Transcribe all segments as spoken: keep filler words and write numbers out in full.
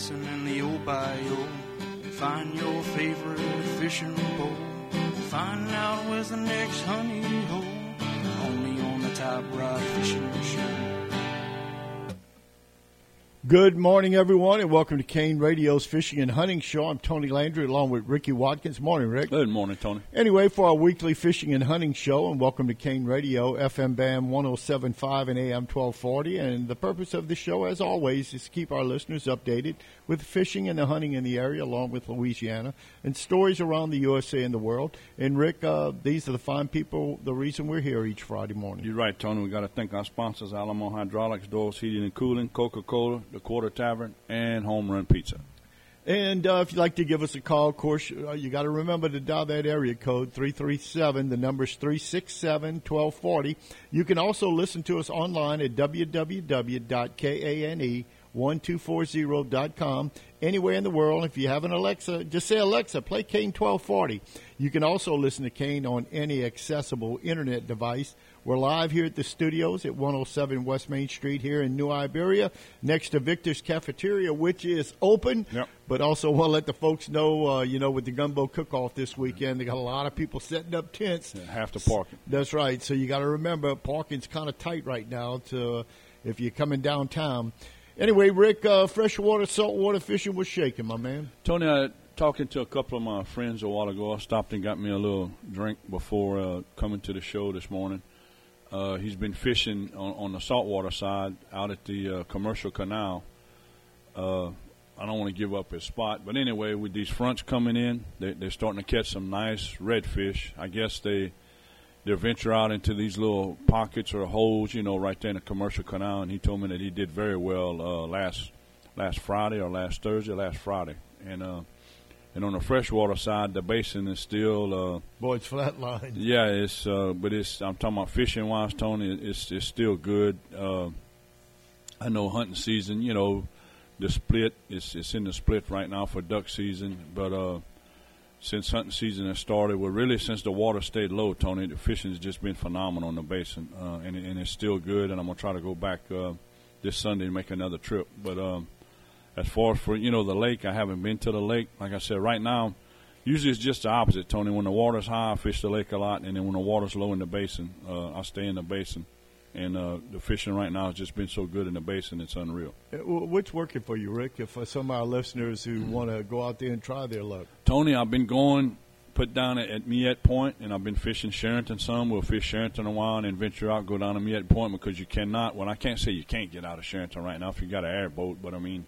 Jackson in the old bayou. Find your favorite fishing pole. Find out where's the next honey hole. Only on the Top Rod Fishing Show. Good morning, everyone, and welcome to Kane Radio's Fishing and Hunting Show. I'm Tony Landry, along with Ricky Watkins. Morning, Rick. Good morning, Tony. Anyway, for our weekly Fishing and Hunting Show, and welcome to Kane Radio, F M B A M one oh seven point five and A M twelve forty. And the purpose of the show, as always, is to keep our listeners updated with fishing and the hunting in the area, along with Louisiana, and stories around the U S A and the world. And, Rick, uh, these are the fine people, the reason we're here each Friday morning. You're right, Tony. We've got to thank our sponsors, Alamo Hydraulics, Dahl's Heating and Cooling, Coca-Cola, The Quarter Tavern, and Home Run Pizza. And uh, if you'd like to give us a call, of course, uh, you got to remember to dial that area code three three seven. The number's three six seven, one two four zero. You can also listen to us online at w w w dot kane one two four zero dot com. Anywhere in the world, if you have an Alexa, just say, Alexa, play Kane twelve forty. You can also listen to Kane on any accessible internet device. We're live here at the studios at one oh seven West Main Street here in New Iberia, next to Victor's Cafeteria, which is open. Yep. But also want to let the folks know, uh, you know, with the gumbo cook-off this weekend, they got a lot of people setting up tents. Yeah, half the parking. That's right. So you got to remember, parking's kind of tight right now to, uh, if you're coming downtown. Anyway, Rick, uh, freshwater, saltwater fishing was shaking, my man. Tony, I talking to a couple of my friends a while ago. I stopped and got me a little drink before uh, coming to the show this morning. Uh, he's been fishing on, on the saltwater side out at the uh, commercial canal. Uh, I don't want to give up his spot. But anyway, with these fronts coming in, they, they're starting to catch some nice redfish. I guess they they venture out into these little pockets or holes, you know, right there in the commercial canal. And he told me that he did very well uh, last last Friday or last Thursday, last Friday. And uh, and on the freshwater side, the basin is still uh, boy, it's flatlined. Yeah, it's uh, but it's I'm talking about fishing wise, Tony. It's it's still good. Uh, I know hunting season, you know, the split. It's it's in the split right now for duck season, but. Uh, Since hunting season has started, well, really since the water stayed low, Tony, the fishing has just been phenomenal in the basin, uh, and, and it's still good. And I'm gonna try to go back uh, this Sunday and make another trip. But um, as far as for you know the lake, I haven't been to the lake. Like I said, right now, usually it's just the opposite, Tony. When the water's high, I fish the lake a lot, and then when the water's low in the basin, uh, I stay in the basin. And uh, the fishing right now has just been so good in the basin, it's unreal. What's working for you, Rick, for some of our listeners who mm-hmm. want to go out there and try their luck? Tony, I've been going, put down at, at Miette Point, and I've been fishing Sheraton some. We'll fish Sheraton a while and then venture out, go down to Miette Point because you cannot, well, I can't say you can't get out of Sheraton right now if you got an airboat, but, I mean,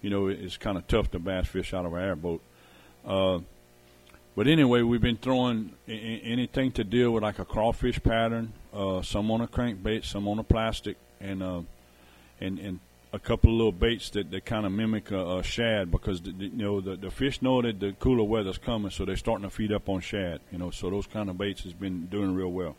you know, it's kind of tough to bass fish out of an airboat. Uh, but, anyway, we've been throwing a- a- anything to deal with like a crawfish pattern, Uh, some on a crankbait, some on a plastic, and uh, and and a couple of little baits that, that kind of mimic a, a shad because the, the, you know the, the fish know that the cooler weather's coming, so they're starting to feed up on shad. You know, so those kind of baits has been doing real well.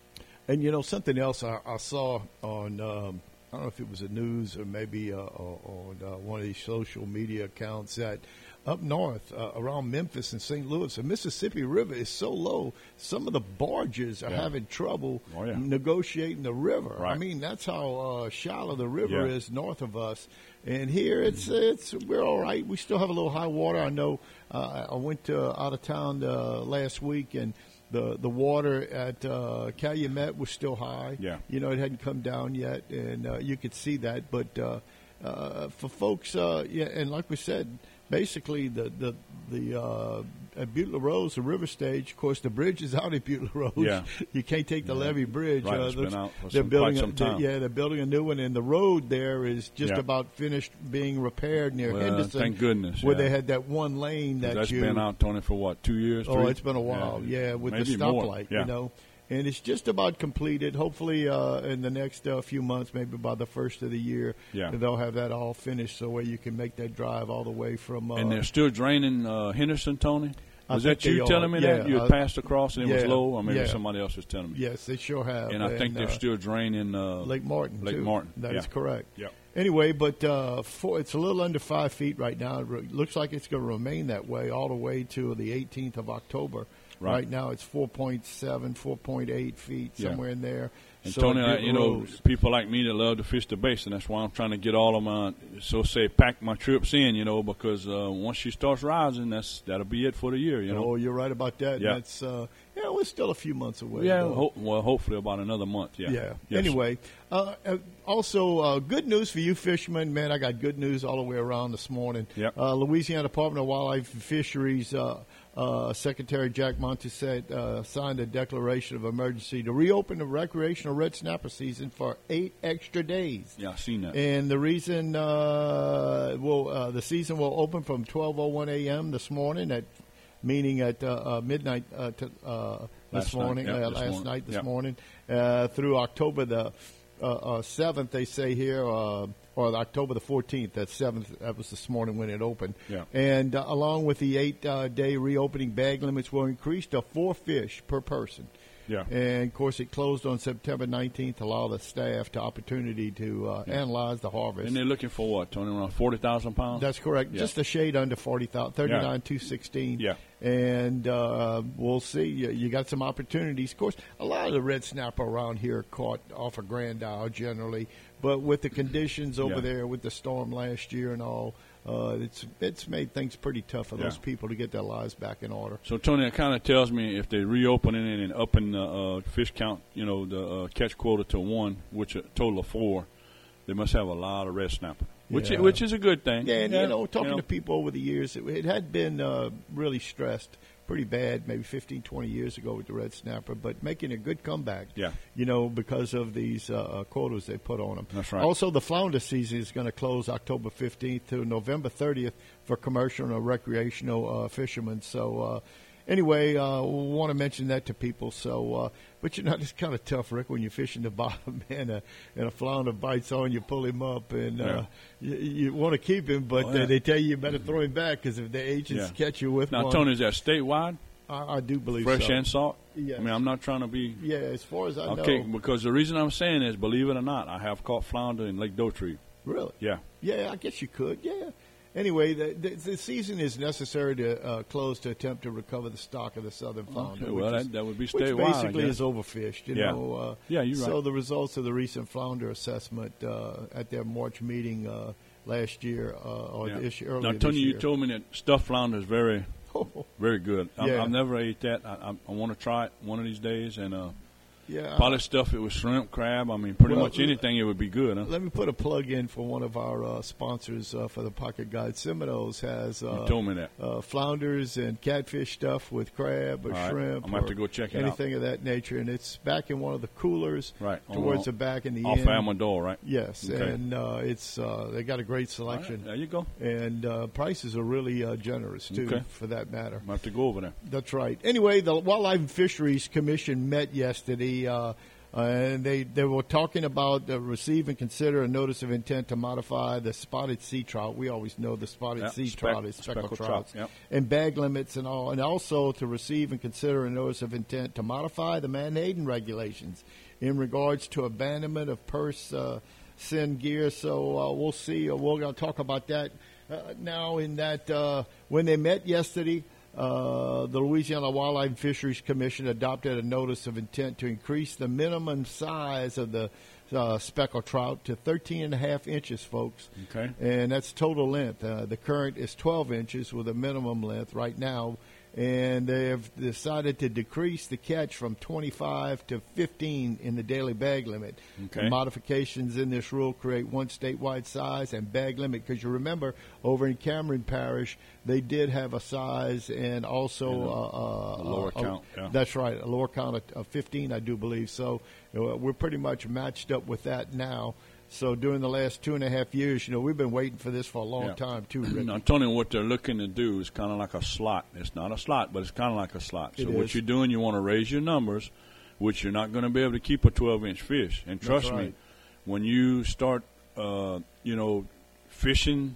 And you know something else I, I saw on um, I don't know if it was the news or maybe uh, on uh, one of these social media accounts that. Up north, uh, around Memphis and Saint Louis, the Mississippi River is so low, some of the barges are yeah. having trouble oh, yeah. negotiating the river. Right. I mean, that's how uh, shallow the river yeah. is north of us. And here, it's it's we're all right. We still have a little high water. I know uh, I went to, uh, out of town uh, last week, and the, the water at uh, Calumet was still high. Yeah. You know, it hadn't come down yet, and uh, you could see that. But uh, uh, for folks, uh, yeah, and like we said, basically, the the the uh, at Butler Rose, the river stage. Of course, the bridge is out at Butler Rose. Yeah. You can't take the yeah. levee bridge. Right, uh, it's been out for they're some, building quite a, some time. They're, yeah, they're building a new one, and the road there is just yeah. about finished being repaired near well, Henderson. Thank goodness. Where yeah. they had that one lane that that's you, been out, Tony, for what two years? Oh, three? It's been a while. Yeah, yeah with maybe the stoplight, yeah. you know. And it's just about completed. Hopefully, uh, in the next uh, few months, maybe by the first of the year, yeah. they'll have that all finished so where you can make that drive all the way from. Uh, and they're still draining uh, Henderson, Tony? Was that you telling me yeah, that? You had uh, passed across and it yeah, was low? Or maybe yeah. somebody else was telling me. Yes, they sure have. And I and, think they're uh, still draining uh, Lake Martin. Lake too. Martin. That yeah. is correct. Yeah. Anyway, but uh, for, it's a little under five feet right now. It re- looks like it's going to remain that way all the way to the eighteenth of October. Right, right now it's four point seven, four point eight feet, somewhere yeah. in there. And so Tony, I, you grows. know, people like me that love to fish the basin, that's why I'm trying to get all of my, so say, pack my trips in, you know, because uh, once she starts rising, that's that'll be it for the year, you know. Oh, you're right about that. Yeah. That's, uh, yeah, we're still a few months away. Yeah, ho- well, hopefully about another month, yeah. Yeah. Yes. Anyway, uh, also, uh, good news for you fishermen. Man, I got good news all the way around this morning. Yep. Uh, Louisiana Department of Wildlife and Fisheries uh Uh, Secretary Jack Montessette uh, signed a declaration of emergency to reopen the recreational red snapper season for eight extra days. Yeah, I've seen that. And the reason, uh, will uh, the season will open from twelve oh one a.m. this morning, at meaning at uh, uh, midnight uh, to, uh, this morning, night, yeah, uh, this last morning. night, this yeah. morning, uh, through October the uh, uh, seventh, they say here, uh, or October the fourteenth, that seventh, that was this morning when it opened. Yeah. And uh, along with the eight-day uh, reopening, bag limits will increase to four fish per person. Yeah. And, of course, it closed on September nineteenth to allow the staff the opportunity to uh, yeah. analyze the harvest. And they're looking for what, Tony, around forty thousand pounds? That's correct. Yeah. Just a shade under forty thousand, thirty-nine thousand two hundred sixteen. Yeah. And uh, we'll see. You, you got some opportunities. Of course, a lot of the red snapper around here are caught off of Grand Isle generally. But with the conditions over yeah. there, with the storm last year and all, uh, it's it's made things pretty tough for yeah. those people to get their lives back in order. So, Tony, it kind of tells me if they're reopening it and upping the uh, fish count, you know, the uh, catch quota to one, which a total of four, they must have a lot of red snapper, which, yeah. is, which is a good thing. Yeah, and, yeah. you know, talking you know. to people over the years, it, it had been uh, really stressed. Pretty bad maybe fifteen, twenty years ago with the red snapper, but making a good comeback, yeah. you know, because of these uh, quotas they put on them. That's right. Also, the flounder season is going to close October fifteenth to November thirtieth for commercial or recreational uh, fishermen. So, uh, anyway, uh, we want to mention that to people. So, uh, but, you know, it's kind of tough, Rick, when you're fishing the bottom, man, uh, and a flounder bites on you, pull him up, and uh, yeah. you, you want to keep him, but oh, yeah. uh, they tell you you better mm-hmm. throw him back because if the agents yeah. catch you with now, one. Now, Tony, is that statewide? I, I do believe Fresh so. Fresh and salt? Yes. I mean, I'm not trying to be. Yeah, as far as I okay, know. Okay, because the reason I'm saying is, believe it or not, I have caught flounder in Lake Dothree. Really? Yeah. Yeah, I guess you could, yeah. Anyway, the, the, the season is necessary to uh, close to attempt to recover the stock of the southern flounder. Okay, well, is, that, that would be statewide. Which basically is overfished, you yeah. know. Uh, yeah, you're right. So the results of the recent flounder assessment uh, at their March meeting uh, last year uh, or yeah. this year, earlier now, Tony, this year. You told me that stuffed flounder is very, very good. I, yeah. I've never ate that. I, I, I want to try it one of these days, and uh, yeah, probably I, stuff it with shrimp, crab. I mean, pretty well, much anything, it would be good. Huh? Let me put a plug in for one of our uh, sponsors uh, for the Pocket Guide. Seminole's has uh, you told me that. Uh, flounders and catfish stuff with crab or right. shrimp. I'm going to have to go check it anything out. Anything of that nature. And it's back in one of the coolers right. towards on, the back in the off end. Off Amador, right? Yes. Okay. And uh, it's uh, they got a great selection. Right. There you go. And uh, prices are really uh, generous, too, okay. for that matter. I'm going to have to go over there. That's right. Anyway, the Wildlife and Fisheries Commission met yesterday. Uh, uh, and they, they were talking about uh, receive and consider a notice of intent to modify the spotted sea trout. We always know the spotted yep. sea Speck, trout is speckled, speckled trout. Yep. And bag limits and all. And also to receive and consider a notice of intent to modify the Manhattan regulations in regards to abandonment of purse uh, send gear. So uh, we'll see. Uh, we're going to talk about that uh, now in that uh, when they met yesterday. Uh, the Louisiana Wildlife and Fisheries Commission adopted a notice of intent to increase the minimum size of the uh, speckled trout to thirteen and a half inches, folks. Okay. And that's total length. Uh, the current is twelve inches with a minimum length right now. And they have decided to decrease the catch from twenty-five to fifteen in the daily bag limit. Okay. The modifications in this rule create one statewide size and bag limit, because you remember over in Cameron Parish, they did have a size and also and a, uh, a lower uh, count. A, yeah. That's right, a lower count of, of fifteen, I do believe. So you know, we're pretty much matched up with that now. So during the last two and a half years, you know, we've been waiting for this for a long yeah. time, too. Now, Tony, what they're looking to do is kind of like a slot. It's not a slot, but it's kind of like a slot. It so is. What you're doing, you want to raise your numbers, which you're not going to be able to keep a twelve-inch fish. And trust right. me, when you start, uh, you know, fishing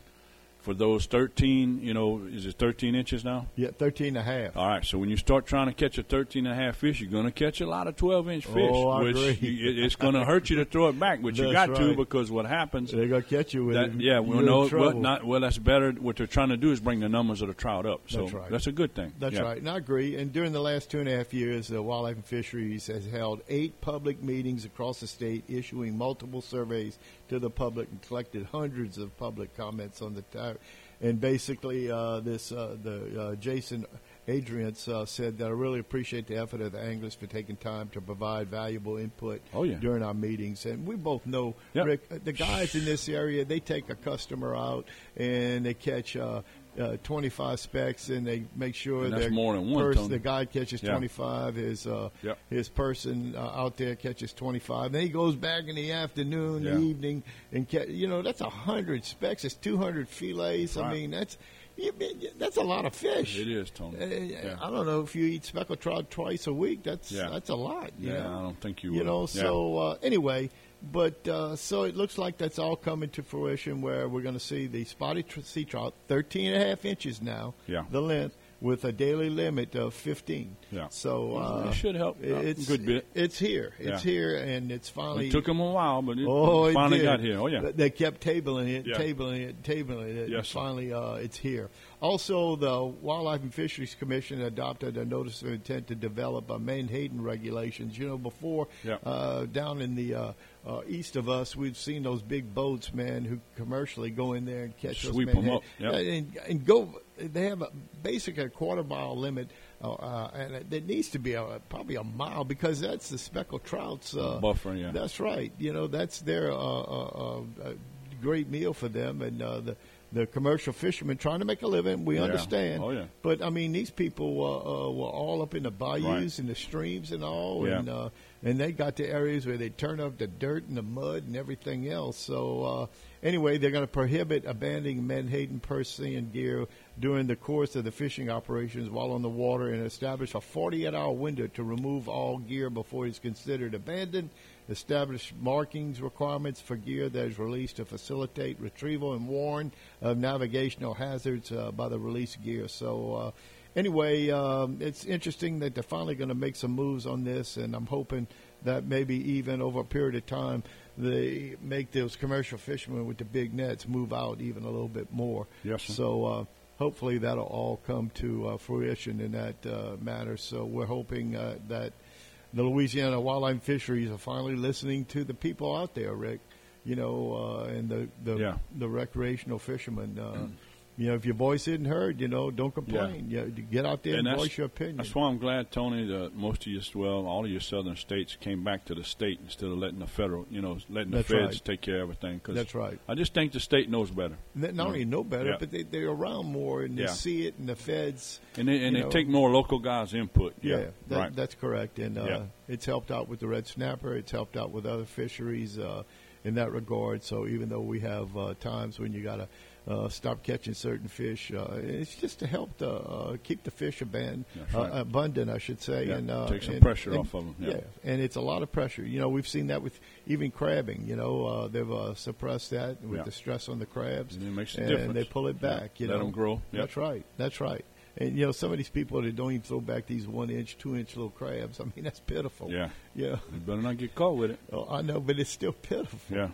for those thirteen, you know, is it thirteen inches now? Yeah, thirteen and a half. All right, so when you start trying to catch a thirteen and a half fish, you're going to catch a lot of twelve inch fish. Oh, I which agree. You, it's going to hurt you to throw it back, but that's you got right. to, because what happens. They're going to catch you with that, it. Yeah, well, no, well, not, well, that's better. What they're trying to do is bring the numbers of the trout up. So that's, right. that's a good thing. That's yeah. right, and I agree. And during the last two and a half years, the Wildlife and Fisheries has held eight public meetings across the state, issuing multiple surveys to the public and collected hundreds of public comments on the tower. And basically, uh, this uh, the uh, Jason Adrian uh, said that I really appreciate the effort of the anglers for taking time to provide valuable input oh, yeah. during our meetings. And we both know, yep. Rick, the guys in this area, they take a customer out and they catch uh, uh, twenty-five specks, and they make sure that pers- the guy catches yeah. twenty-five, his uh, yep. his person uh, out there catches twenty-five. And then he goes back in the afternoon, yeah. the evening, and ca- you know that's one hundred specks. It's two hundred fillets. Right. I mean, that's that's a lot of fish. It is, Tony. Uh, yeah. I don't know if you eat speckled trout twice a week. That's yeah. that's a lot. You yeah, know? I don't think you will. You know, yeah. so uh, anyway, but uh, so it looks like that's all coming to fruition, where we're going to see the spotted tr- sea trout, thirteen and a half inches now, yeah. the length, with a daily limit of fifteen. Yeah. So uh, it should help it's, a good bit. It's here. It's yeah. here, and it's finally. It took them a while, but it, oh, it finally it got here. Oh, yeah. They kept tabling it, yeah. tabling it, tabling it, yes, and finally uh, it's here. Also, the Wildlife and Fisheries Commission adopted a notice of intent to develop a Menhaden regulations. You know, before yeah. uh, down in the uh, uh, east of us, we've seen those big boats, man, who commercially go in there and catch Sweep those Menhaden. Sweep them up. Yep. And, and go. They have a basically a quarter mile limit, uh, uh, and there needs to be a, probably a mile, because that's the speckled trout's uh, buffer. Yeah, that's right. You know, that's their uh, uh, uh, great meal for them, and uh, the the commercial fishermen trying to make a living. We yeah. understand. Oh yeah. But I mean, these people uh, uh, were all up in the bayous right. and the streams and all, yeah. and uh, and they got to areas where they turn up the dirt and the mud and everything else. So. Uh, Anyway, they're going to prohibit abandoning menhaden purse seine gear during the course of the fishing operations while on the water, and establish a forty-eight hour window to remove all gear before it's considered abandoned. Establish markings requirements for gear that is released to facilitate retrieval and warn of navigational hazards uh, by the released gear. So, uh, anyway, um, it's interesting that they're finally going to make some moves on this, and I'm hoping that maybe even over a period of time, they make those commercial fishermen with the big nets move out even a little bit more. Yes, sir. So uh, hopefully that'll all come to uh, fruition in that uh, matter. So we're hoping uh, that the Louisiana Wildlife and Fisheries are finally listening to the people out there, Rick, you know, uh, and the the, yeah. the recreational fishermen. Uh, mm. You know, if your voice isn't heard, you know, don't complain. Yeah. You know, get out there and, and voice your opinion. That's why I'm glad, Tony, that most of you, well, all of your southern states came back to the state instead of letting the federal, you know, letting the that's feds right. take care of everything. Cause that's right. I just think the state knows better. They not only know better, yeah. but they, they're around more and they yeah. see it, and the feds. And they, and they know. take more local guys' input. Yeah, yeah that, right. that's correct. And uh, yeah. it's helped out with the red snapper. It's helped out with other fisheries uh, in that regard. So even though we have uh, times when you got to, Uh, stop catching certain fish. Uh, it's just to help the, uh, keep the fish aband- right. uh, abundant, I should say. Yeah, and uh, take some and, pressure and, off of them. Yeah. yeah, and it's a lot of pressure. You know, we've seen that with even crabbing. You know, uh, they've uh, suppressed that with yeah. the stress on the crabs. And it makes a and difference. And they pull it back. Yeah. You know? Let them grow. Yep. That's right. That's right. And, you know, some of these people that don't even throw back these one-inch, two-inch little crabs, I mean, that's pitiful. Yeah. yeah. You better not get caught with it. Oh, I know, but it's still pitiful. Yeah.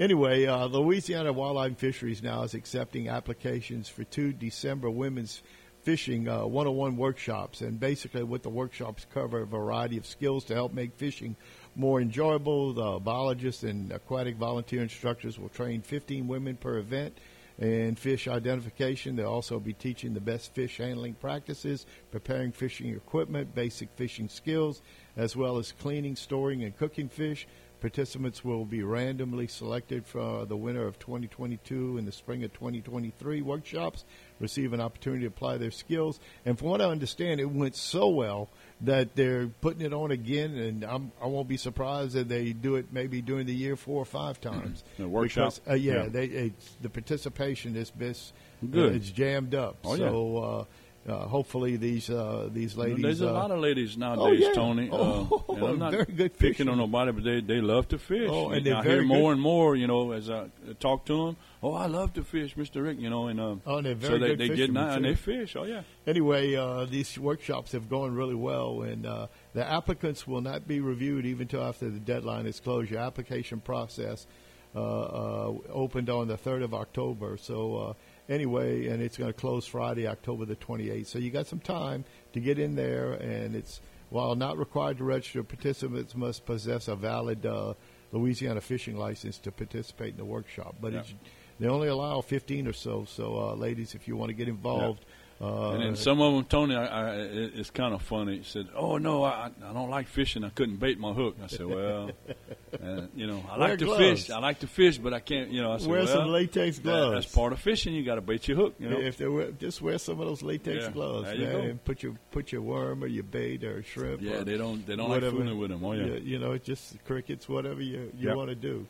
Anyway, uh, Louisiana Wildlife and Fisheries now is accepting applications for two December Women's Fishing uh, one oh one workshops. And basically what the workshops cover, a variety of skills to help make fishing more enjoyable. The biologists and aquatic volunteer instructors will train fifteen women per event in fish identification. They'll also be teaching the best fish handling practices, preparing fishing equipment, basic fishing skills, as well as cleaning, storing, and cooking fish. Participants will be randomly selected for the winter of twenty twenty-two and the spring of twenty twenty-three workshops, receive an opportunity to apply their skills. And from what I understand, it went so well that they're putting it on again, and I'm, I won't be surprised that they do it maybe during the year four or five times. The workshop? Because, uh, yeah, yeah. They, it's, the participation is best, Good. Uh, it's jammed up. Oh, so, yeah. uh, Uh, hopefully these uh, these ladies. There's a uh, lot of ladies nowadays, oh, yeah. Tony. Uh, oh, and I'm not very good fishing. Picking on nobody, but they, they love to fish. Oh, and, and I hear good. more and more, you know, as I talk to them, oh, I love to fish, Mister Rick, you know. And uh, oh, they're very so they, good they did not, too. And they fish, oh, yeah. Anyway, uh, these workshops have gone really well, and uh, the applicants will not be reviewed even until after the deadline is closed. Your application process uh, uh, opened on the third of October, so uh, anyway, and it's going to close Friday, October the twenty-eighth. So you got some time to get in there, and it's, while not required to register, participants must possess a valid uh, Louisiana fishing license to participate in the workshop. But yeah. it's, they only allow fifteen or so. So, uh, ladies, if you want to get involved. Yeah. Uh, and then some of them, Tony, I, I, it's kind of funny. He said, oh, no, I, I don't like fishing. I couldn't bait my hook. I said, well, uh, you know, I Wear like gloves. to fish. I like to fish, but I can't, you know. I said, wear well, some latex gloves. That, that's part of fishing. You got to bait your hook. You know? If they were, just wear some of those latex yeah, gloves, man, you and put your put your worm or your bait or shrimp. Yeah, or they don't they don't whatever. like fooling with them. Oh, yeah. You, you know, it's just crickets, whatever you, you yep. want to do.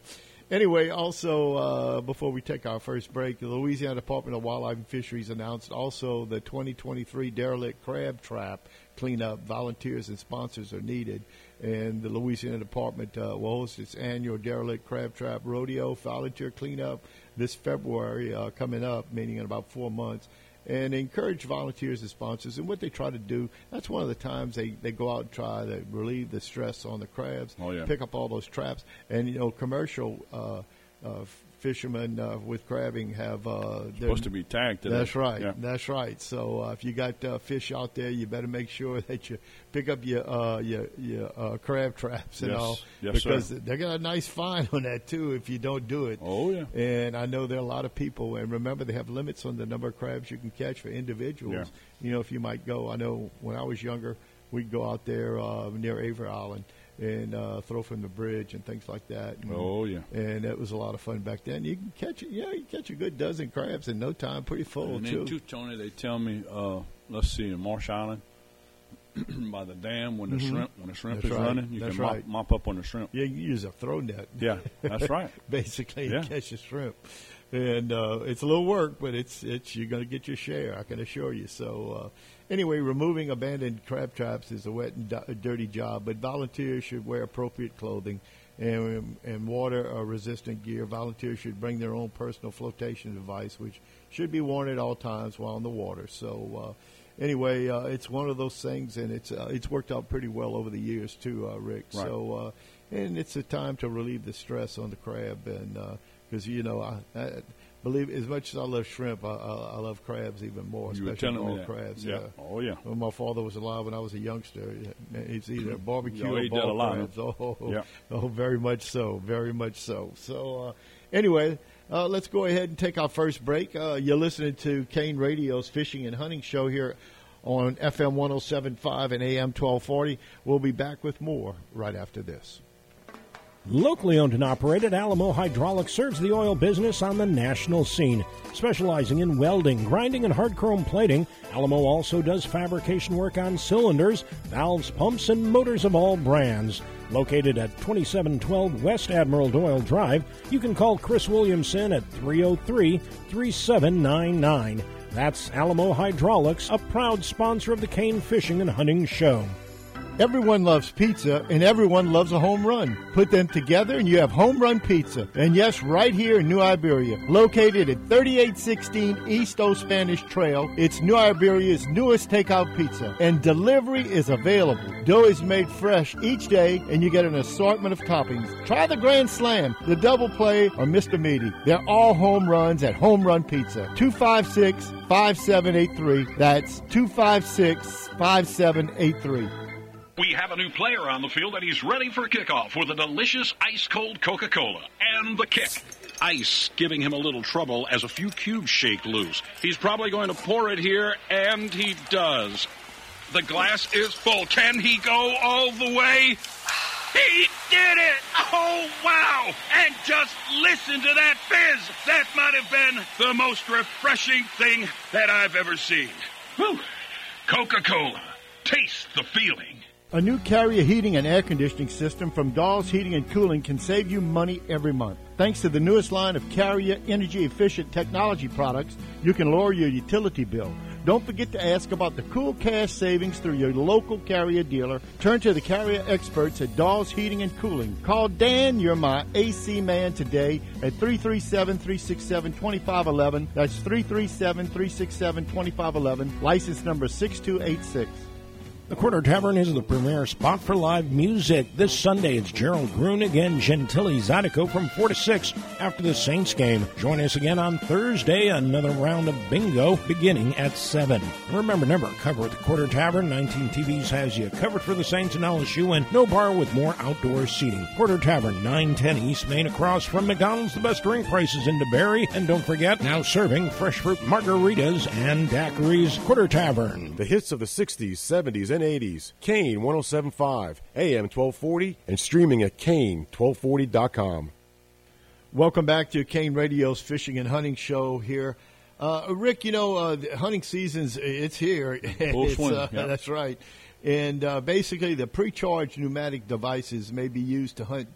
Anyway, also, uh, before we take our first break, the Louisiana Department of Wildlife and Fisheries announced also the twenty twenty-three derelict crab trap cleanup. Volunteers and sponsors are needed. And the Louisiana Department uh, will host its annual derelict crab trap rodeo volunteer cleanup this February, uh, coming up, meaning in about four months. And encourage volunteers and sponsors. And what they try to do, that's one of the times they, they go out and try to relieve the stress on the crabs, oh, yeah. pick up all those traps. And, you know, commercial uh, uh, fishermen uh, with crabbing have uh, – supposed to be tagged. That's it? right. Yeah. That's right. So uh, if you got uh, fish out there, you better make sure that you pick up your uh, your, your uh, crab traps and yes. all. Yes, because sir. They got a nice fine on that, too, if you don't do it. Oh, yeah. And I know there are a lot of people. And remember, they have limits on the number of crabs you can catch for individuals. Yeah. You know, if you might go. I know when I was younger, we'd go out there uh, near Avery Island and uh, throw from the bridge and things like that. And, oh, yeah. And it was a lot of fun back then. You can catch, you know, you can catch a good dozen crabs in no time, pretty full, and too. And then, too, Tony, they tell me, uh, let's see, in Marsh Island, by the dam, when the mm-hmm. shrimp when the shrimp that's is right. running, you that's can mop, right. mop up on the shrimp. Yeah, you use a throw net. Yeah, that's right. Basically, yeah. you catch the shrimp. And uh, it's a little work, but it's it's you're going to get your share, I can assure you. So uh, anyway, removing abandoned crab traps is a wet and do- dirty job, but volunteers should wear appropriate clothing and and water-resistant gear. Volunteers should bring their own personal flotation device, which should be worn at all times while in the water. So uh, Anyway, uh, it's one of those things, and it's uh, it's worked out pretty well over the years too, uh, Rick. Right. So, uh, and it's a time to relieve the stress on the crab, and because uh, you know, I, I believe as much as I love shrimp, I, I, I love crabs even more, you especially all crabs. Yeah. yeah. Oh yeah. When my father was alive, when I was a youngster, it's either barbecue or ball crabs. Oh, yeah. oh, very much so, very much so. So, uh, anyway. Uh, let's go ahead and take our first break. Uh, you're listening to Kane Radio's Fishing and Hunting Show here on F M one oh seven point five and A M twelve forty. We'll be back with more right after this. Locally owned and operated, Alamo Hydraulics serves the oil business on the national scene. Specializing in welding, grinding, and hard chrome plating, Alamo also does fabrication work on cylinders, valves, pumps, and motors of all brands. Located at twenty-seven twelve West Admiral Doyle Drive, you can call Chris Williamson at three oh three, three seven nine nine. That's Alamo Hydraulics, a proud sponsor of the Kane Fishing and Hunting Show. Everyone loves pizza, and everyone loves a home run. Put them together, and you have Home Run Pizza. And yes, right here in New Iberia, located at thirty-eight sixteen East Old Spanish Trail, it's New Iberia's newest takeout pizza, and delivery is available. Dough is made fresh each day, and you get an assortment of toppings. Try the Grand Slam, the Double Play, or Mister Meaty. They're all home runs at Home Run Pizza. two five six, five seven eight three. That's two five six, five seven eight three. We have a new player on the field, and he's ready for kickoff with a delicious ice-cold Coca-Cola. And the kick. Ice giving him a little trouble as a few cubes shake loose. He's probably going to pour it here, and he does. The glass is full. Can he go all the way? He did it! Oh, wow! And just listen to that fizz! That might have been the most refreshing thing that I've ever seen. Whew. Coca-Cola. Taste the feeling. A new Carrier heating and air conditioning system from Dahl's Heating and Cooling can save you money every month. Thanks to the newest line of Carrier energy-efficient technology products, you can lower your utility bill. Don't forget to ask about the cool cash savings through your local carrier dealer. Turn to the carrier experts at Dahl's Heating and Cooling. Call Dan, you're my A C man, today at three three seven, three six seven, two five one one. That's three three seven, three six seven, two five one one. License number six two eight six. The Quarter Tavern is the premier spot for live music. This Sunday, it's Gerald Grunick and Gentile Zydeco from four to six after the Saints game. Join us again on Thursday, another round of bingo beginning at seven. Remember, never cover at the Quarter Tavern. nineteen T V's has you covered for the Saints and L S U, and no bar with more outdoor seating. Quarter Tavern, nine ten East Main, across from McDonald's, the best drink prices in DeBerry. And don't forget, now serving fresh fruit margaritas and daiquiris. Quarter Tavern. The hits of the sixties, seventies, and eighties, Kane one oh seven point five, A M twelve forty, and streaming at Kane twelve forty dot com. Welcome back to Kane Radio's Fishing and Hunting Show here. Uh, Rick, you know, uh, the hunting season's, it's here. Full swing, uh, yeah. That's right. And uh, basically the pre-charged pneumatic devices may be used to hunt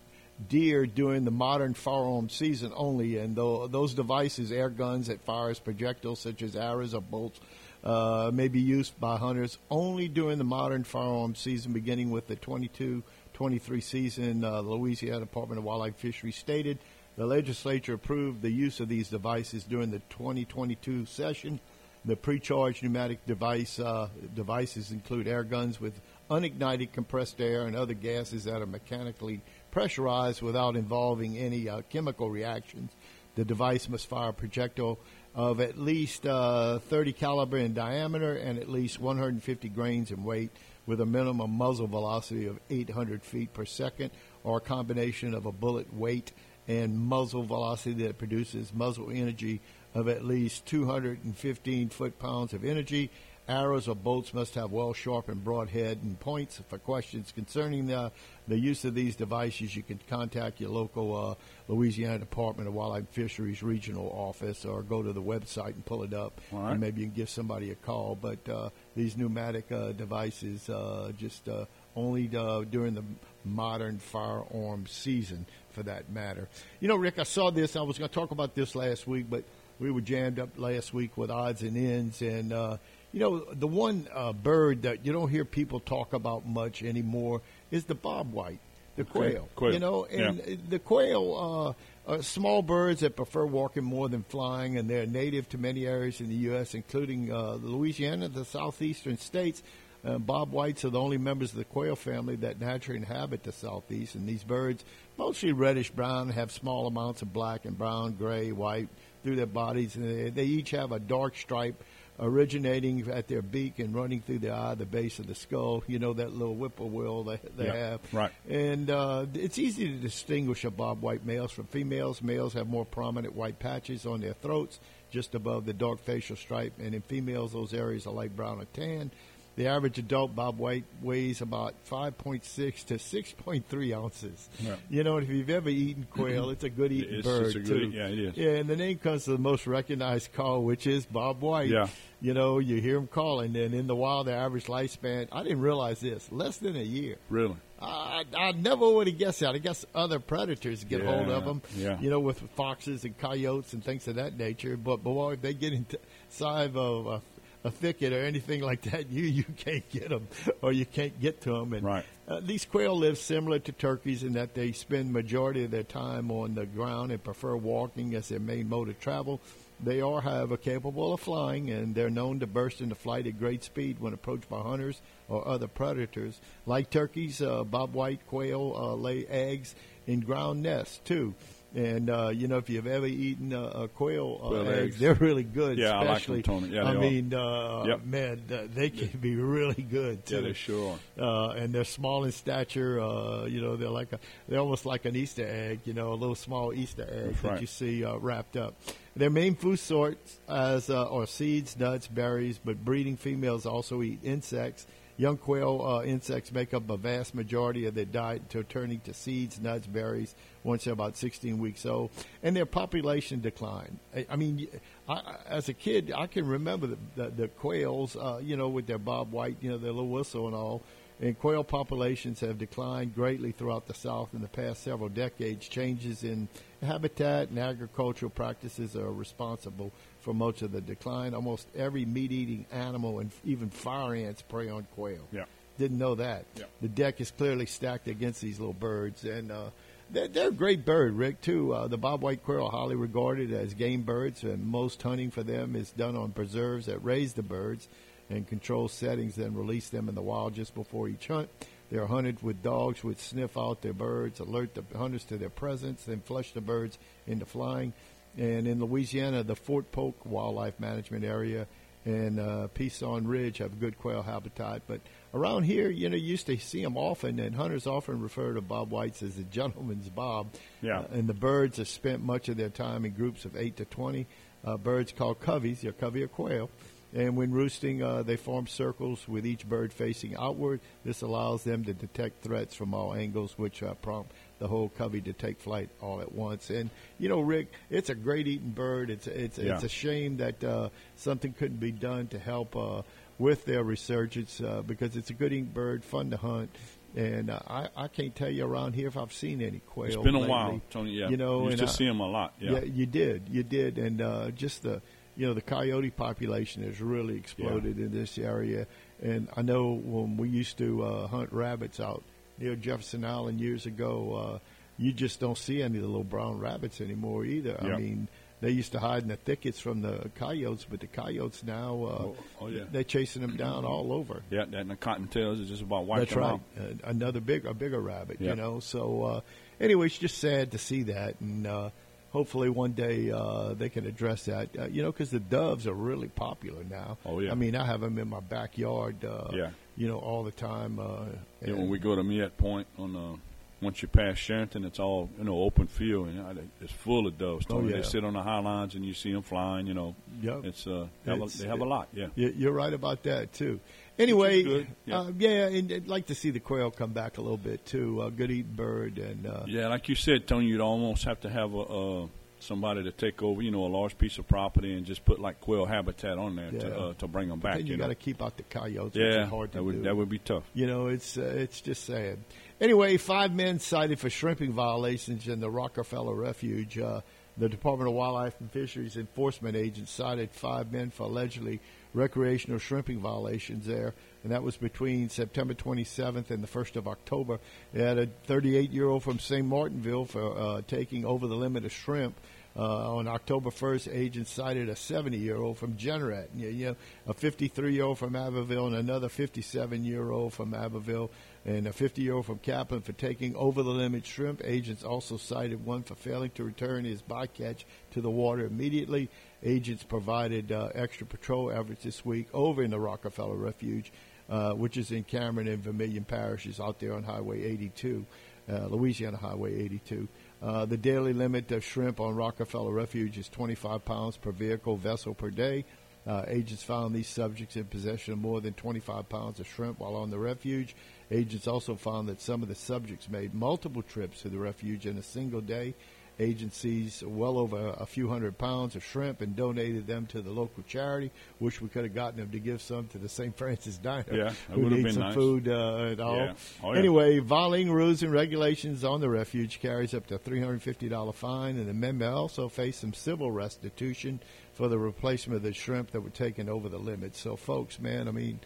deer during the modern firearm season only, and th- those devices, air guns that fire as projectiles such as arrows or bolts, Uh, may be used by hunters only during the modern firearm season, beginning with the twenty-two twenty-three season. Uh, the Louisiana Department of Wildlife and Fisheries stated the legislature approved the use of these devices during the twenty twenty-two session. The pre-charged pneumatic device uh, devices include air guns with unignited compressed air and other gases that are mechanically pressurized without involving any uh, chemical reactions. The device must fire a projectile of at least uh, thirty caliber in diameter and at least one hundred fifty grains in weight, with a minimum muzzle velocity of eight hundred feet per second, or a combination of a bullet weight and muzzle velocity that produces muzzle energy of at least two hundred fifteen foot-pounds of energy. Arrows or bolts must have well-sharpened broad head and points. For questions concerning the, the use of these devices, you can contact your local uh, Louisiana Department of Wildlife and Fisheries regional office, or go to the website and pull it up. All right. And maybe you can give somebody a call. But uh, these pneumatic uh, devices uh, just uh, only uh, during the modern firearm season, for that matter. You know, Rick, I saw this. I was going to talk about this last week, but we were jammed up last week with odds and ends, and uh, you know, the one uh, bird that you don't hear people talk about much anymore is the bobwhite, the quail. quail. You know, and yeah. the quail uh, are small birds that prefer walking more than flying, and they're native to many areas in the U S, including uh, Louisiana, the southeastern states. Uh, bobwhites are the only members of the quail family that naturally inhabit the southeast, and these birds, mostly reddish-brown, have small amounts of black and brown, gray, white through their bodies, and they, they each have a dark stripe originating at their beak and running through the eye, the base of the skull. You know, that little whippoorwill they, they yeah, have. Right. And uh, it's easy to distinguish a bobwhite males from females. Males have more prominent white patches on their throats just above the dark facial stripe, and in females, those areas are light brown or tan. The average adult bobwhite weighs about five point six to six point three ounces. Yeah. You know, if you've ever eaten quail, it's a good-eating it bird, it's a good too. Eat, yeah, it is. Yeah, and the name comes to the most recognized call, which is bobwhite. Yeah. You know, you hear them calling, and in the wild, the average lifespan, I didn't realize this, less than a year. Really? I, I never would have guessed that. I guess other predators get yeah, hold of them, yeah. you know, with foxes and coyotes and things of that nature. But, boy, if they get inside of a a thicket or anything like that, you you can't get them, or you can't get to them. And right. uh, these quail live similar to turkeys in that they spend majority of their time on the ground and prefer walking as their main mode of travel. They are, however, capable of flying, and they're known to burst into flight at great speed when approached by hunters or other predators. Like turkeys, uh, bobwhite quail uh, lay eggs in ground nests, too. And, uh, you know, if you've ever eaten uh, a quail, uh, quail eggs, eggs, they're really good. Yeah, especially, I like them, Tony. Yeah, I mean, uh, yep. man, uh, they can yeah. be really good, too. Yeah, they sure are. Uh, and they're small in stature. Uh, you know, they're like a, they're almost like an Easter egg, you know, a little small Easter egg That's that right. you see uh, wrapped up. Their main food sorts as, uh, are seeds, nuts, berries, but breeding females also eat insects. Young quail uh, insects make up a vast majority of their diet until turning to seeds, nuts, berries once they're about sixteen weeks old, and their population decline. I, I mean, I, as a kid, I can remember the, the, the quails, uh, you know, with their bobwhite, you know, their little whistle and all, and quail populations have declined greatly throughout the South in the past several decades. Changes in habitat and agricultural practices are responsible for most of the decline. Almost every meat-eating animal and even fire ants prey on quail. Yeah. Didn't know that. Yeah. The deck is clearly stacked against these little birds. And uh, they're, they're a great bird, Rick, too. Uh, the bobwhite quail are highly regarded as game birds, and most hunting for them is done on preserves that raise the birds and control settings, then release them in the wild just before each hunt. They are hunted with dogs which sniff out their birds, alert the hunters to their presence, then flush the birds into flying. And in Louisiana, the Fort Polk Wildlife Management Area and uh, Peason Ridge have a good quail habitat. But around here, you know, you used to see them often, and hunters often refer to bobwhites as the gentleman's bob. Yeah. Uh, and the birds have spent much of their time in groups of eight to twenty uh, birds called coveys, your covey or quail. And when roosting, uh, they form circles with each bird facing outward. This allows them to detect threats from all angles, which uh, prompt the whole covey to take flight all at once. And, you know, Rick, it's a great eating bird. It's it's yeah. it's a shame that uh, something couldn't be done to help uh, with their resurgence uh, because it's a good eating bird, fun to hunt. And uh, I, I can't tell you around here if I've seen any quail. It's been lately. a while, Tony. Yeah, you know, you just I, see them a lot. Yeah. yeah, you did, you did, and uh, just the. You know, the coyote population has really exploded yeah. in this area. And I know when we used to uh, hunt rabbits out near Jefferson Island years ago, uh, you just don't see any of the little brown rabbits anymore either. Yeah. I mean, they used to hide in the thickets from the coyotes, but the coyotes now, uh, oh, oh, yeah. they're chasing them down all over. Yeah, and the cottontails is just about wiped them out. That's right. Uh, another big, a bigger rabbit, yeah. you know. So, uh, anyway, it's just sad to see that. And, uh, hopefully one day uh, they can address that, uh, you know, because the doves are really popular now. Oh, yeah. I mean, I have them in my backyard, uh, yeah. you know, all the time. Uh, yeah, when we go to Miette Point, on the, once you pass Sheraton, it's all, you know, open field, and it's full of doves. Oh, yeah. They sit on the high lines, and you see them flying, you know. Yep. It's, uh, they have, it's, a, they have it, a lot, yeah. You're right about that, too. Anyway, yeah. Uh, yeah, and I'd like to see the quail come back a little bit too. A uh, good eating bird, and uh, yeah, like you said, Tony, you'd almost have to have a, uh, somebody to take over, you know, a large piece of property and just put like quail habitat on there yeah. to uh, to bring them back. And you, you got to keep out the coyotes. Yeah, which is hard to that would do. That would be tough. You know, it's uh, it's just sad. Anyway, five men cited for shrimping violations in the Rockefeller Refuge. Uh, the Department of Wildlife and Fisheries enforcement agents cited five men for allegedly recreational shrimping violations there, and that was between September twenty-seventh and the first of October. They had a thirty-eight-year-old from Saint Martinville for uh, taking over the limit of shrimp. Uh, on October first, agents cited a seventy-year-old from Generat, you, you know, a fifty-three-year-old from Abbeville, and another fifty-seven-year-old from Abbeville, and a fifty-year-old from Kaplan for taking over the limit shrimp. Agents also cited one for failing to return his bycatch to the water immediately. Agents provided uh, extra patrol efforts this week over in the Rockefeller Refuge, uh, which is in Cameron and Vermilion Parishes out there on Highway eighty-two, uh, Louisiana Highway eighty-two. Uh, the daily limit of shrimp on Rockefeller Refuge is twenty-five pounds per vehicle vessel per day. Uh, agents found these subjects in possession of more than twenty-five pounds of shrimp while on the refuge. Agents also found that some of the subjects made multiple trips to the refuge in a single day. Agencies well over a few hundred pounds of shrimp and donated them to the local charity. Wish we could have gotten them to give some to the Saint Francis Diner. Yeah, that would have been some nice. Food uh, at all. Yeah. Oh, yeah. Anyway, violating rules and regulations on the refuge carries up to a three hundred fifty dollars fine, and the men may also face some civil restitution for the replacement of the shrimp that were taken over the limit. So, folks, man, I mean,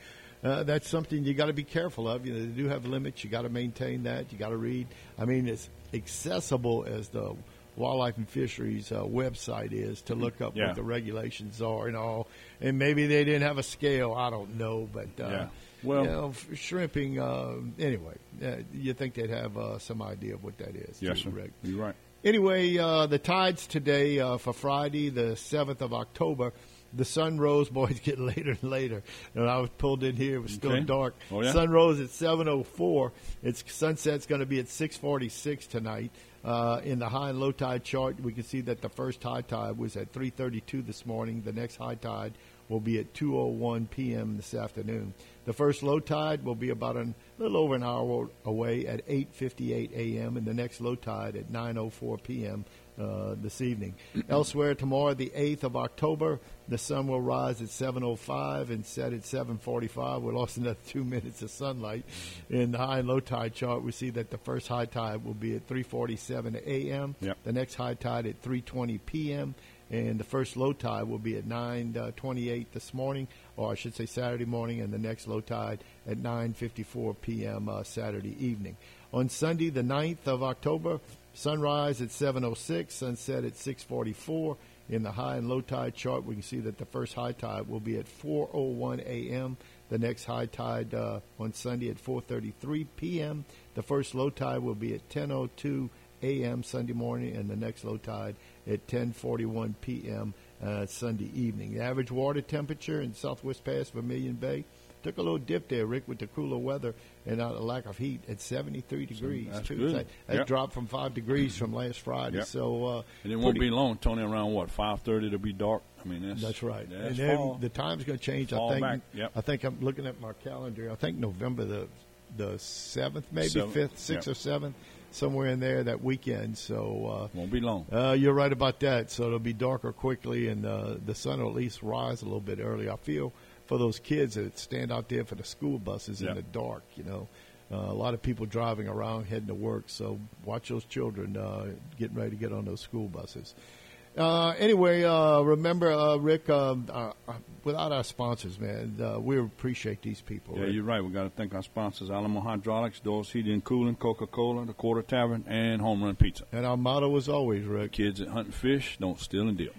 Uh, that's something you got to be careful of. You know, they do have limits. You got to maintain that. You got to read. I mean, it's accessible as the Wildlife and Fisheries uh, website is to look up yeah. what the regulations are and all. And maybe they didn't have a scale. I don't know. But, uh, yeah. well, you know, shrimping, uh, anyway, uh, you think they'd have uh, some idea of what that is. Yes, too, sir. Rick. You're right. Anyway, uh, the tides today uh, for Friday, the seventh of October. The sun rose, boys, getting later and later. And I was pulled in here; it was still okay. dark. Oh, yeah? Sun rose at seven oh four. Its sunset's going to be at six forty-six tonight. Uh, in the high and low tide chart, we can see that the first high tide was at three thirty-two this morning. The next high tide will be at two oh one p.m. this afternoon. The first low tide will be about a little over an hour away at eight fifty-eight a.m. and the next low tide at nine oh four p.m. Uh, this evening. Elsewhere, tomorrow, the eighth of October, the sun will rise at seven oh five and set at seven forty-five. We lost another two minutes of sunlight. In the high and low tide chart, we see that the first high tide will be at three forty-seven a.m., yep. the next high tide at three twenty p.m., and the first low tide will be at nine twenty-eight this morning, or I should say Saturday morning, and the next low tide at nine fifty-four p.m. Uh, Saturday evening. On Sunday, the ninth of October, sunrise at seven oh six, sunset at six forty-four. In the high and low tide chart, we can see that the first high tide will be at four oh one a.m., the next high tide uh, on Sunday at four thirty-three p.m., the first low tide will be at ten oh two a.m. Sunday morning, and the next low tide at ten forty-one p.m. Uh, Sunday evening. The average water temperature in Southwest Pass, Vermilion Bay, took a little dip there, Rick, with the cooler weather and uh, the lack of heat at seventy-three degrees. That's too. good. That, that yep. dropped from five degrees mm-hmm. from last Friday. Yep. So, uh, and it won't be long, Tony, around what, five thirty it'll be dark. I mean, that's, that's right. That's and then fall, the time's going to change. I think, yep. I think I'm looking at my calendar. I think November the the seventh, maybe seventh, fifth, sixth, yep. or seventh, somewhere in there that weekend. So uh, won't be long. Uh, you're right about that. So it'll be darker quickly, and uh, the sun will at least rise a little bit early. I feel for those kids that stand out there for the school buses yep. in the dark, you know. Uh, a lot of people driving around heading to work, so watch those children uh, getting ready to get on those school buses. Uh, anyway, uh, remember, uh, Rick, um, uh, without our sponsors, man, uh, we appreciate these people. Yeah, Rick. You're right. We've got to thank our sponsors, Alamo Hydraulics, Dahl's Heating and Cooling, Coca-Cola, The Quarter Tavern, and Home Run Pizza. And our motto is always, Rick. Kids that hunt and fish don't steal and deal.